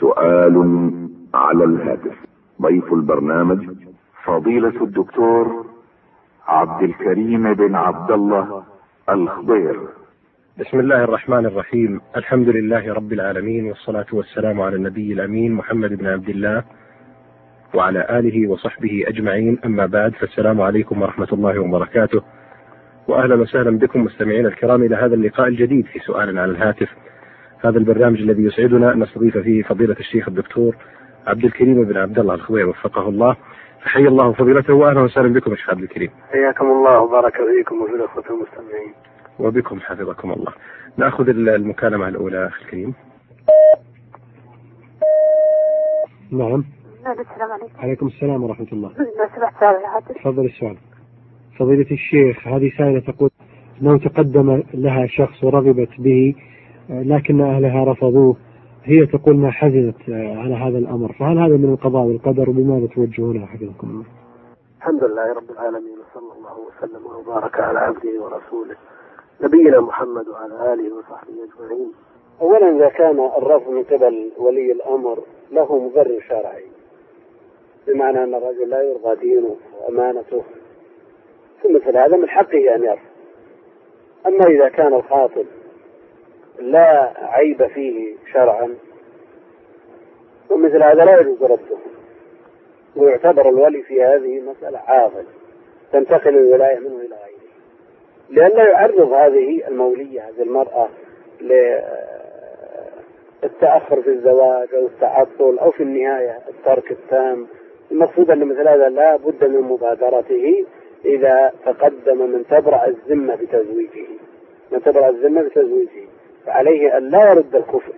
سؤال على الهاتف. ضيف البرنامج فضيلة الدكتور عبد الكريم بن عبد الله الخضير. بسم الله الرحمن الرحيم، الحمد لله رب العالمين، والصلاة والسلام على النبي الأمين محمد بن عبد الله وعلى آله وصحبه أجمعين، أما بعد، فالسلام عليكم ورحمة الله وبركاته، وأهلا وسهلا بكم مستمعين الكرام إلى هذا اللقاء الجديد في سؤال على الهاتف، هذا البرنامج الذي يسعدنا أن نستضيف فيه فضيلة الشيخ الدكتور عبد الكريم بن عبد الله الخضير وفقه الله، فحيا الله فضيلته وأهلا وسهلا بكم الشيخ عبد الكريم. حياكم الله وبارك فيكم وفي الأخوة المستمعين. وبكم حفظكم الله. نأخذ المكالمة الأولى أخي الكريم. نعم. السلام عليكم. عليكم السلام ورحمة الله. لو سمحت سؤال على الهاتف. تفضل السؤال. فضيلة الشيخ، هذه سائلة تقول لو تقدم لها شخص ورغبت به لكن أهلها رفضوه، هي تقول ما حزنت على هذا الأمر، فهل هذا من القضاء والقدر وبماذا توجهونها حفظكم الله؟ الحمد لله رب العالمين، صلى الله وسلم وبارك على عبده ورسوله نبينا محمد وعلى آله وصحبه أجمعين. أولا، إذا كان الرفض من قبل ولي الأمر له مبرر شرعي، بمعنى أن الرجل لا يرضى دينه وأمانته، فمثل هذا من حقه أن يرفض. أما إذا كان الخاطب لا عيب فيه شرعا، ومثل هذا لا يجوز رده، ويعتبر الولي في هذه مسألة عاقل، تنتقل الولاية منه إلى غيره، لأنه يعرض هذه المولية، هذه المرأة، للتأخر في الزواج أو التعطل أو في النهاية الترك التام. المقصود أن مثل هذا لا بد من مبادرته إذا تقدم من تبرأ الذمة بتزويجه، فعليه أن لا يرد الكفر.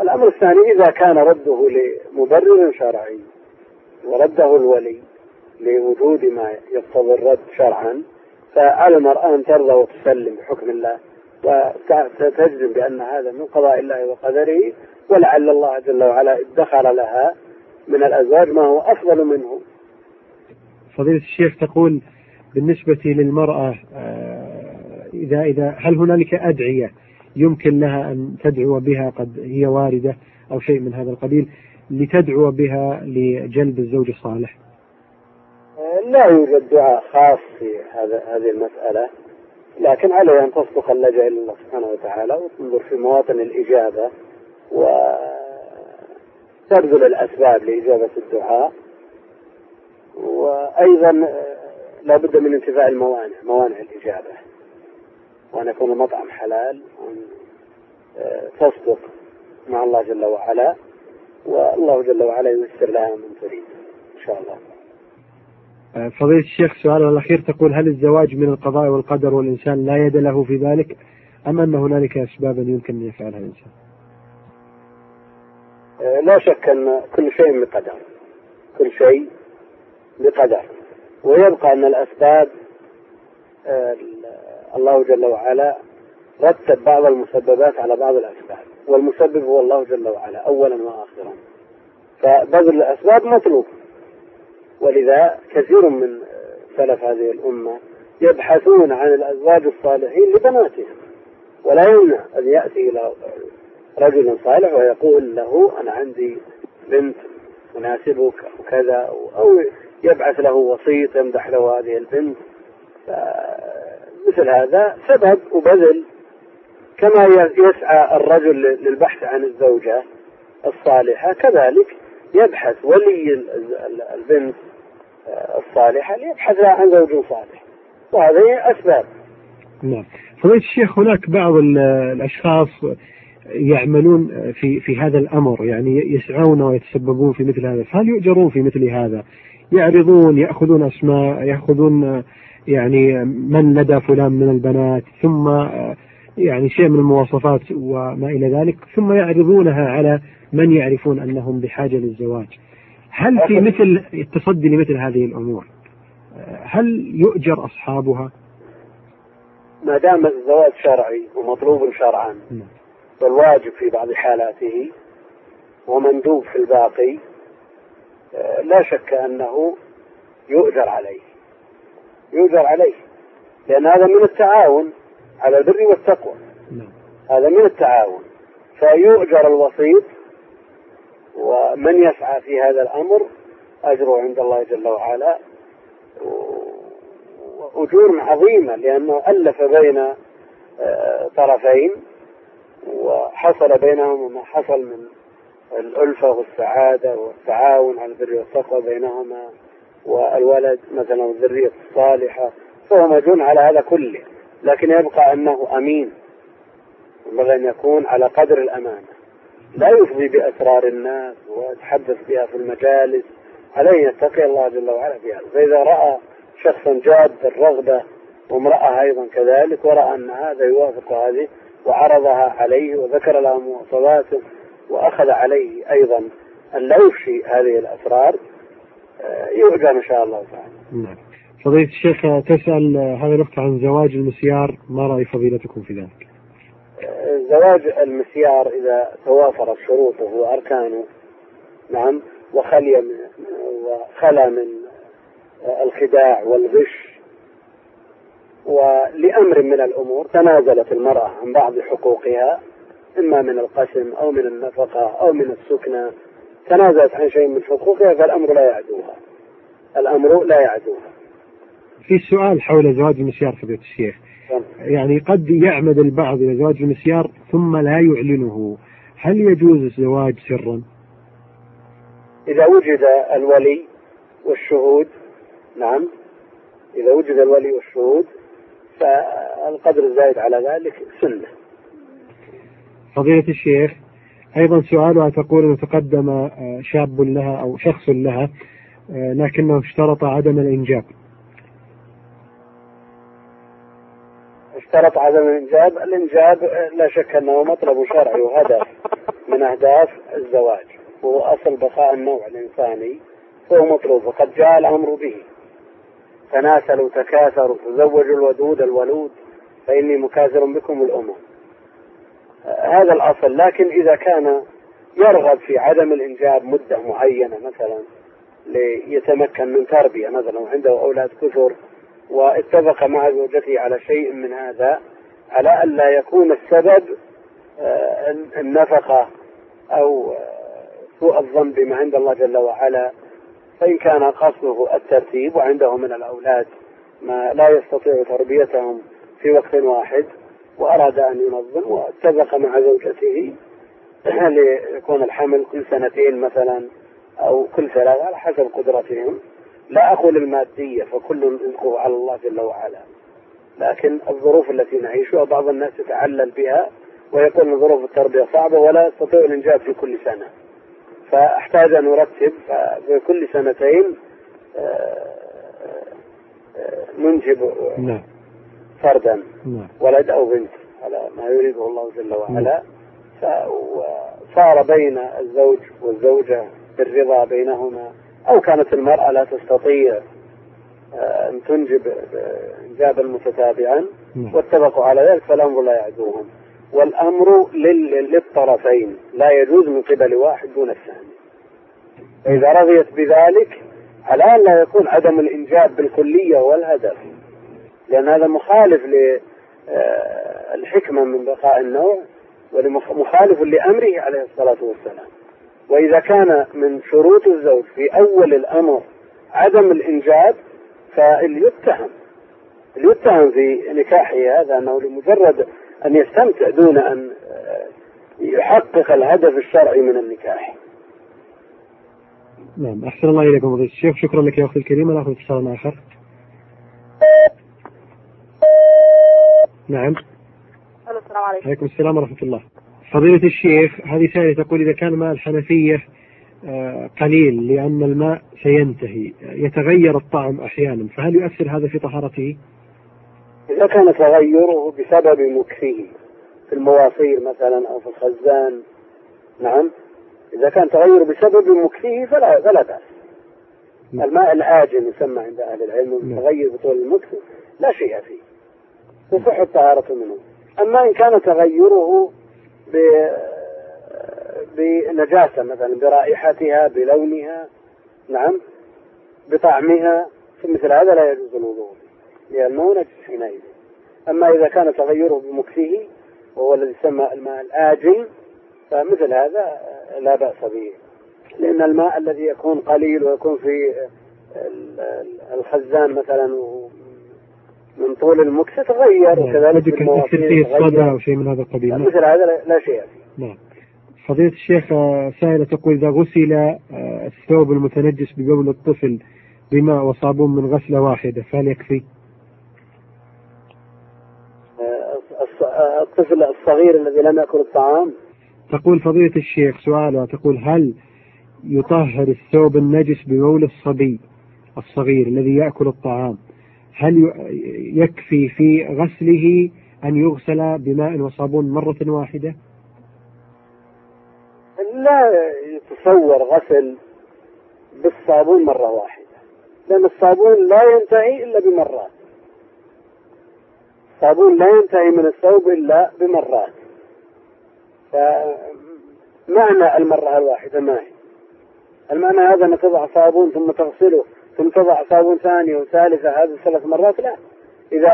الأمر الثاني، إذا كان رده لمبرر شرعي ورده الولي لوجود ما يقتضي الرد شرعا، فعلى المرأة أن ترضى وتسلم بحكم الله، وتجزم بأن هذا من قضاء الله وقدره، ولعل الله جل وعلا ادخر لها من الأزواج ما هو أفضل منه. فضيلة الشيخ تقول بالنسبة للمرأة إذا هل هنالك أدعية يمكن لها أن تدعو بها، قد هي واردة أو شيء من هذا القبيل، لتدعو بها لجلب الزوج الصالح؟ لا يوجد دعاء خاص في هذه المسألة، لكن عليه أن تصدق اللجأ إلى الله سبحانه وتعالى، وتنظر في مواطن الإجابة، وتبذل الأسباب لإجابة الدعاء، وأيضا لا بد من انتفاء الموانع، موانع الإجابة، وأن يكون المطعم حلال، وأن تصدق مع الله جل وعلا، والله جل وعلا ييسر لها من تريد إن شاء الله. فضيلة الشيخ، سؤالها الأخير تقول هل الزواج من القضاء والقدر والإنسان لا يد له في ذلك، أم أن هنالك أسبابا يمكن أن يفعلها الإنسان؟ لا شك أن كل شيء بقدر، ويبقى أن الأسباب، الله جل وعلا رتب بعض المسببات على بعض الأسباب، والمسبب هو الله جل وعلا أولا وآخرا، فبذل الأسباب مطلوب. ولذا كثير من سلف هذه الأمة يبحثون عن الأزواج الصالحين لبناتهم، ولا يمنع أن يأتي إلى رجل صالح ويقول له أنا عندي بنت مناسبك أو كذا، أو يبعث له وسيط يمدح له هذه البنت، مثل هذا سبب وبذل. كما يسعى الرجل للبحث عن الزوجة الصالحة، كذلك يبحث ولي البنت الصالحة ليبحث عن زوج صالح، وهذه أسباب. نعم. فضيلة الشيخ، هناك بعض الأشخاص يعملون في هذا الأمر، يعني يسعون ويتسببون في مثل هذا، فهل يؤجرون في مثل هذا؟ يعرضون، يأخذون أسماء، يأخذون يعني من لدى فلان من البنات، ثم يعني شيء من المواصفات وما إلى ذلك، ثم يعرضونها على من يعرفون أنهم بحاجة للزواج. هل في مثل التصدي لمثل هذه الأمور، هل يؤجر أصحابها؟ ما دام الزواج شرعي ومطلوب شرعا، والواجب في بعض حالاته ومندوب في الباقي، لا شك أنه يؤجر عليه، لأن هذا من التعاون على البر والتقوى، هذا من التعاون، فيؤجر الوسيط من يسعى في هذا الأمر أجره عند الله جل وعلا أجور عظيمة، لأنه ألف بين طرفين وحصل بينهم ما حصل من الألفة والسعادة والتعاون على البر والتقوى بينهما، والولد مثلا والذرية الصالحة، فهو مجنون على هذا كله، لكن يبقى أنه أمين، ينبغي أن يكون على قدر الأمانة، لا يفضي بأسرار الناس ويتحدث بها في المجالس، عليه يتقي الله جل وعلا فيها. فإذا رأى شخصا جاد الرغبة وامرأة أيضا كذلك، ورأى أن هذا يوافق هذه وعرضها عليه وذكر لها مواصفاته وأخذ عليه أيضا أن لا يفشي هذه الأسرار، يرجع إن شاء الله تعالى. فضيلة الشيخ تسأل هذا الأخت عن زواج المسيار، ما رأي فضيلتكم في ذلك؟ زواج المسيار إذا توافرت شروطه وأركانه، نعم، وخلى من الخداع والغش، ولأمر من الأمور تنازلت المرأة عن بعض حقوقها، إما من القسم أو من النفقة أو من السكنة، تنازلت عن شيء من حقوقها، فالأمر لا يعدوها، الأمر لا يعدوها. في سؤال حول زواج المسيار فضيلة الشيخ، يعني قد يعمد البعض إلى زواج المسيار ثم لا يعلنه، هل يجوز الزواج سرا؟ إذا وجد الولي والشهود، نعم، إذا وجد الولي والشهود فالقدر الزائد على ذلك سنة. فضيلة الشيخ أيضا سؤالها تقول أنه تقدم شاب لها أو شخص لها لكنه اشترط عدم الإنجاب. اشترط عدم الإنجاب، الإنجاب لا شك أنه مطلب شرعي وهدف من أهداف الزواج، وهو أصل بقاء النوع الإنساني، فهو مطلوب وقد جاء الأمر به. تناسلوا تكاثروا تزوجوا الودود الولود فإني مكاثر بكم الأمم، هذا الأصل. لكن إذا كان يرغب في عدم الإنجاب مدة معينة مثلا ليتمكن من تربية مثلا وعنده أولاد كثر، واتفق مع زوجته على شيء من هذا على ألا يكون السبب النفقة أو سوء الظن بما عند الله جل وعلا، فإن كان قصده الترتيب وعنده من الأولاد ما لا يستطيع تربيتهم في وقت واحد وأراد أن ينظم، واتفق مع زوجته ليكون الحمل كل سنتين مثلا أو كل 3 على حسب قدرتهم، لا أقول المادية فكل رزقه على الله جل وعلا، لكن الظروف التي نعيشها بعض الناس يتعلل بها ويقول ظروف التربية صعبة ولا يستطيع الإنجاب في كل سنة، فأحتاج أن نرتب في كل 2 ننجب فردا ولد أو بنت على ما يريده الله جل وعلا، فصار بين الزوج والزوجة بالرضا بينهما، أو كانت المرأة لا تستطيع أن تنجب إنجابا متتابعا واتفقوا على ذلك فالأمر لا يعدوهم، والأمر للطرفين، لا يجوز من قبل واحد دون الثاني. إذا رضيت بذلك على أن لا يكون عدم الإنجاب بالكلية والهدف، لأن هذا مخالف للحكمة من بقاء النوع ومخالف لأمره عليه الصلاة والسلام. وإذا كان من شروط الزوج في أول الأمر عدم الإنجاب، فاليتهم في نكاحه هذا أنه لمجرد أن يستمتع دون أن يحقق الهدف الشرعي من النكاح. نعم، أحسن الله إليكم فضيلة الشيخ، شكرا لك يا أخي الكريم. نأخذ اتصال آخر. نعم، السلام عليكم. عليكم السلام ورحمة الله. فضيلة الشيخ هذه سائلة تقول إذا كان ماء الحنفية قليل لأن الماء سينتهي، يتغير الطعم أحيانا، فهل يؤثر هذا في طهارته؟ إذا كان تغيره بسبب مكثه في المواصير مثلا أو في الخزان، نعم، إذا كان تغيره بسبب مكثه فلا بأس. الماء العاجم يسمى عند أهل العلم المتغير بطول المكث لا شيء فيه، تصح الطهارة منه. أما إن كان تغيره بنجاسة مثلا، برائحتها، بلونها، نعم، بطعمها، مثل هذا لا يجوز الوضوء لأنه نجس حينئذ. أما إذا كان تغيره بمكثه وهو الذي يسمى الماء الآجل، فمثل هذا لا بأس به. لأن الماء الذي يكون قليل ويكون في الخزان مثلا من طول المكس تغير وكذلك يكثر فيه الصدى أو شيء من هذا القبيل. مثل هذا لا شيء فيه. نعم. فضيلة الشيخ سائلة تقول إذا غسل الثوب المتنجس ببول الطفل بماء وصابون من غسلة واحدة فهل يكفي؟ الطفل الصغير الذي لم يأكل الطعام. تقول فضيلة الشيخ سؤالها تقول هل يطهر الثوب النجس ببول الصبي الصغير الذي يأكل الطعام هل يكفي في غسله أن يغسل بماء وصابون مرة واحدة؟ لا يتصور غسل بالصابون مرة واحدة لأن الصابون لا ينتهي إلا بمرات. الصابون لا ينتهي من الثوب إلا بمرات. فمعنى المرة الواحدة ما هي؟ المعنى هذا أن تضع صابون ثم تغسله ثم تضع صابون ثاني وثالثة هذه 3 مرات؟ لا.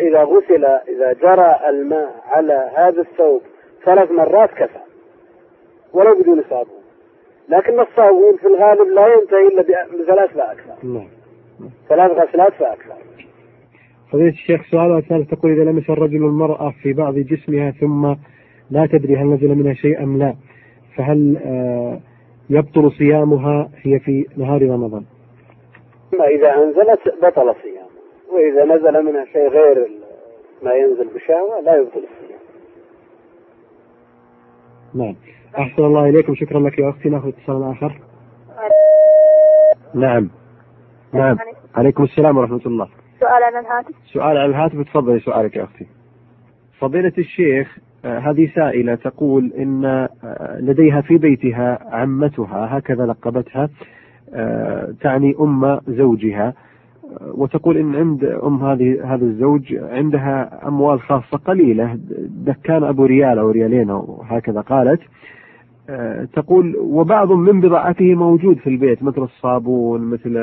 إذا غسل إذا جرى الماء على هذا الثوب 3 مرات كفى ولو بدون صابون. لكن الصابون في الغالب لا ينتهي إلا ب3 فأكثر. نعم. 3 غسلات فأكثر. فضيلة الشيخ سؤالها الثالث تقول إذا لمس الرجل المرأة في بعض جسمها ثم لا تدري هل نزل منها شيء أم لا فهل يبطل صيامها هي في نهار رمضان؟ إذا أنزلت بطل صيامها وإذا نزل منها شيء غير ما ينزل بشهوة لا يبطل الصيام. نعم. أحسن الله إليكم. شكرا لك يا أختي. نأخذ اتصال آخر. نعم. نعم. عليكم السلام ورحمة الله. سؤال على الهاتف. سؤال على الهاتف. تفضلي سؤالك يا أختي. فضيلة الشيخ هذه سائلة تقول إن لديها في بيتها عمتها هكذا لقبتها تعني أم زوجها وتقول إن عند أم هذا الزوج عندها أموال خاصة قليلة دكان أبو ريال أو ريالين أو هكذا قالت. تقول وبعض من بضاعته موجود في البيت مثل الصابون مثل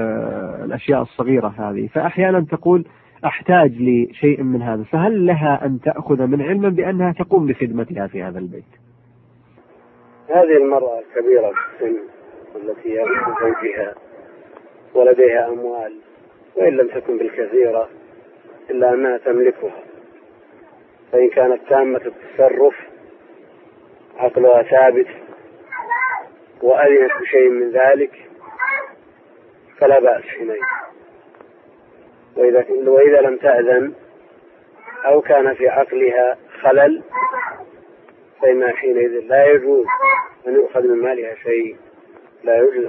الأشياء الصغيرة هذه فأحيانا تقول أحتاج لشيء من هذا فهل لها أن تأخذ من علما بأنها تقوم بخدمتها في هذا البيت؟ هذه المرأة الكبيرة في السن التي يأخذ زوجها ولديها أموال وإن لم تكن بالكثيرة إلا أنها تملكها فإن كانت تامة التصرف عقلها ثابت وأذنت بشيء من ذلك فلا بأس حينئذ. وإذا لم تأذن أو كان في عقلها خلل فإن حينئذ لا يجوز أن يؤخذ من مالها شيء.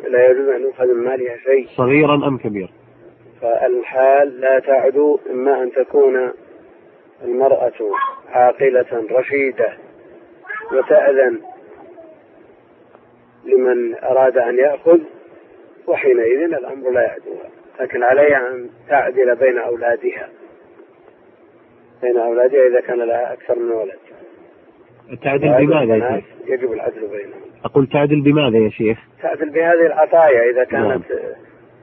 لا يجوز أن يؤخذ من مالها شيء صغيرا أم كبيرا. فالحال لا تعدو إما أن تكون المرأة عاقلة رشيدة وتأذن لمن أراد أن يأخذ وحينئذ الأمر لا يعدوها. لكن عليها أن تعدل بين أولادها إذا كان لها أكثر من ولد. التعديل بماذا يجب العدل بينهم؟ أقول تعدل بماذا يا شيخ؟ تعدل بهذه العطايا إذا كانت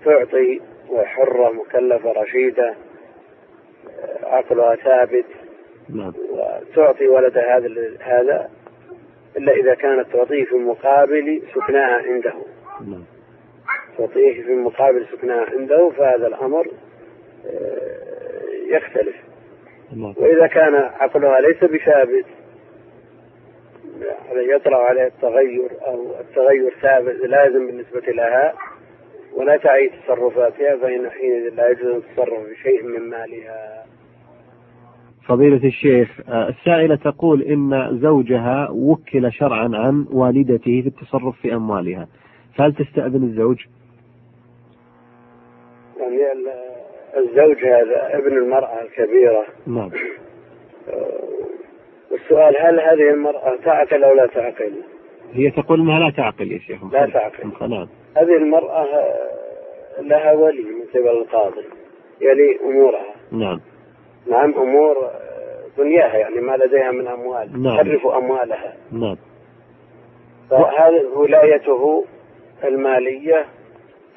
تعطي وحرة مكلفة رشيدة عقلها ثابت وتعطي ولدها هذا إلا إذا كانت تعطيه في مقابل سكنها عنده. نعم. تعطيه في مقابل سكنها عنده فهذا الأمر يختلف. نعم. وإذا كان عقلها ليس بثابت يطلع عليه التغير أو التغير ثابت لازم بالنسبة لها ولا تعي تصرفاتها فإن حينئذ لا يجوز أن تتصرف بشيء من مالها. فضيلة الشيخ السائلة تقول إن زوجها وكل شرعا عن والدته في التصرف في أموالها فهل تستأذن الزوج؟ يعني الزوج هذا ابن المرأة الكبيرة. نعم. والسؤال هل هذه المرأة تعقل أو لا تعقل؟ هي تقول أنها لا تعقل يا شيخ. لا تعقل. هذه المرأة لها ولي من قبل القاضي يلي أمورها. نعم. نعم أمور دنياها يعني ما لديها من أموال. نعم. تحرف أموالها. نعم. فهذه ولايته المالية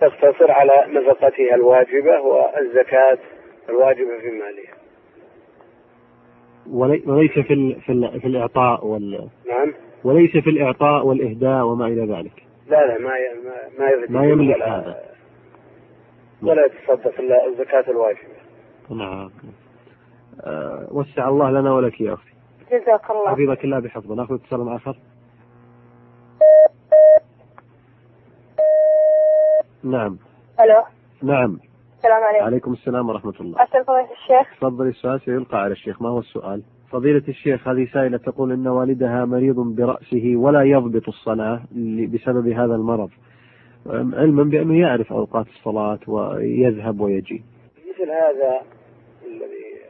تقتصر على نفقتها الواجبة والزكاة الواجبة في مالها وليس في الإعطاء وال. نعم. وليس في الإعطاء والإهداء وما إلى ذلك. لا لا ما يملك هذا ولا يتصدق إلا الزكاة الواجبة. نعم. وسع الله لنا ولك يا أختي. جزاك الله. حفظك الله بحفظه. نأخذ اتصال آخر. نعم. ألو. نعم. السلام عليكم. وعليكم السلام ورحمة الله. أسأل فضيلة الشيخ. تفضل. السؤال سيلقى على الشيخ. ما هو السؤال؟ فضيلة الشيخ هذه سائلة تقول إن والدها مريض برأسه ولا يضبط الصلاة بسبب هذا المرض، علما بأنه يعرف أوقات الصلاة ويذهب ويجي. مثل هذا الذي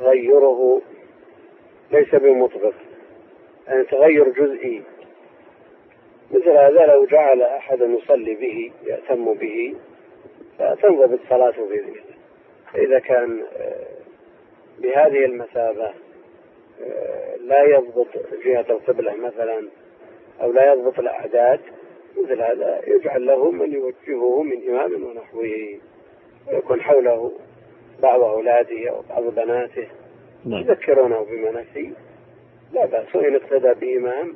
تغيره ليس بمطبق، يعني تغير جزئي. مثل هذا لو جعل أحد يصلي به يأتم به فتنضبط صلاته بإذن الله. إذا كان بهذه المثابة لا يضبط جهة القبلة مثلا أو لا يضبط الأعداد، مثل هذا يجعل له من يوجهه من إمام ونحوه، ويكون حوله بعض أولاده أو بعض بناته يذكرونه بما نسي، لا بأس إن اقتدى بإمام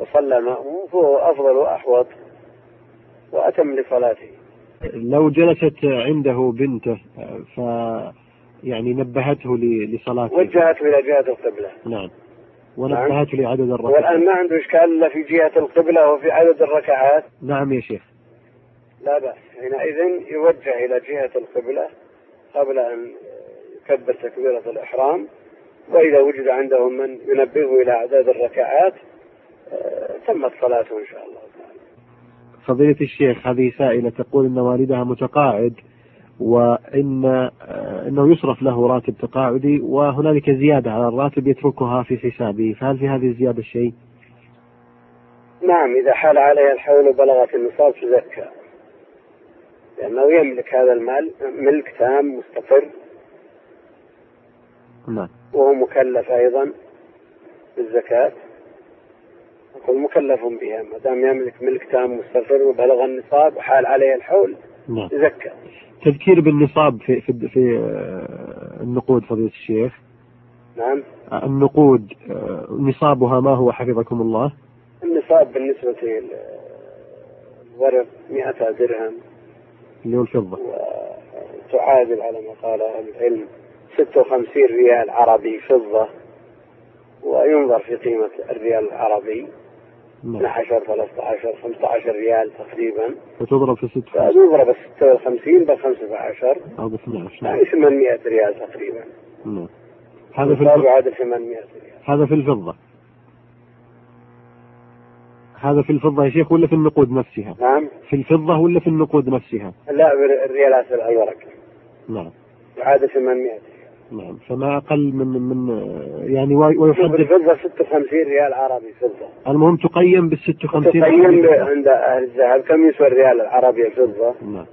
وصلى معه فهو أفضل وأحوط وأتم لصلاته. لو جلست عنده بنته ف يعني نبهته لصلاته، وجهته إلى جهة القبلة. نعم. ونبهته لعدد الركعات. والآن ما عنده إشكال لا في جهة القبلة وفي عدد الركعات. نعم يا شيخ. لا بأس، حينئذ يوجه إلى جهة القبلة قبل أن يكبر تكبيرة الإحرام، وإذا وجد عنده من ينبهه إلى أعداد الركعات تمت صلاته إن شاء الله تعالى. فضيلة الشيخ هذه سائلة تقول إن والدها متقاعد، وإنه يصرف له راتب تقاعدي وهنالك زيادة على الراتب يتركها في حسابه، فهل في هذه الزيادة شيء؟ نعم، إذا حال عليها الحول وبلغت النصاب تزكى، لأنه يملك هذا المال ملك تام مستقر. نعم. وهو مكلف أيضا بالزكاة، يكون مكلف بها ما دام يملك ملك تام مستقر وبلغ النصاب وحال عليها الحول. نعم. تزكى. تذكير بالنصاب في النقود فضيلة الشيخ. نعم. النقود نصابها ما هو حفظكم الله؟ النصاب بالنسبة للورق 100 درهم اللي هو الفضة، وتعادل على ما قال أهل العلم 56 ريال عربي فضة، وينظر في قيمة الريال العربي 10 13 15 ريال تقريبا، وتضرب في 56 ب15 او ب12 يعني 800 ريال تقريبا. هذا في هذا في الفضة. هذا في الفضة يا شيخ ولا في النقود نفسها؟ نعم. في الفضة ولا في النقود نفسها؟ لا، الريالات الورق. نعم. عادة 800. نعم. فما أقل من يعني ويحدد الفضة 56 ريال عربي فضة. المهم تقيم بال56. تقيم عند أهل الذهب كم يسوى الريال العربي فضة؟ نعم.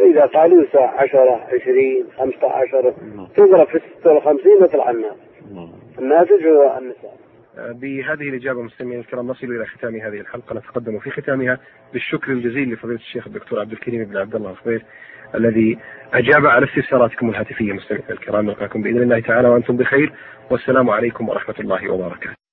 إذا قالوا يسوى 10 20 15، تضرب في 56 يطلع الناتج. نعم. الناتج هو النصاب. بهذه الإجابة مستمعينا الكرام نصل إلى ختام هذه الحلقة. نتقدم في ختامها بالشكر الجزيل لفضيلة الشيخ الدكتور عبد الكريم بن عبد الله الخضير الذي أجاب على استفساراتكم الهاتفية. مستمعينا الكرام نلقاكم بإذن الله تعالى وأنتم بخير، والسلام عليكم ورحمة الله وبركاته.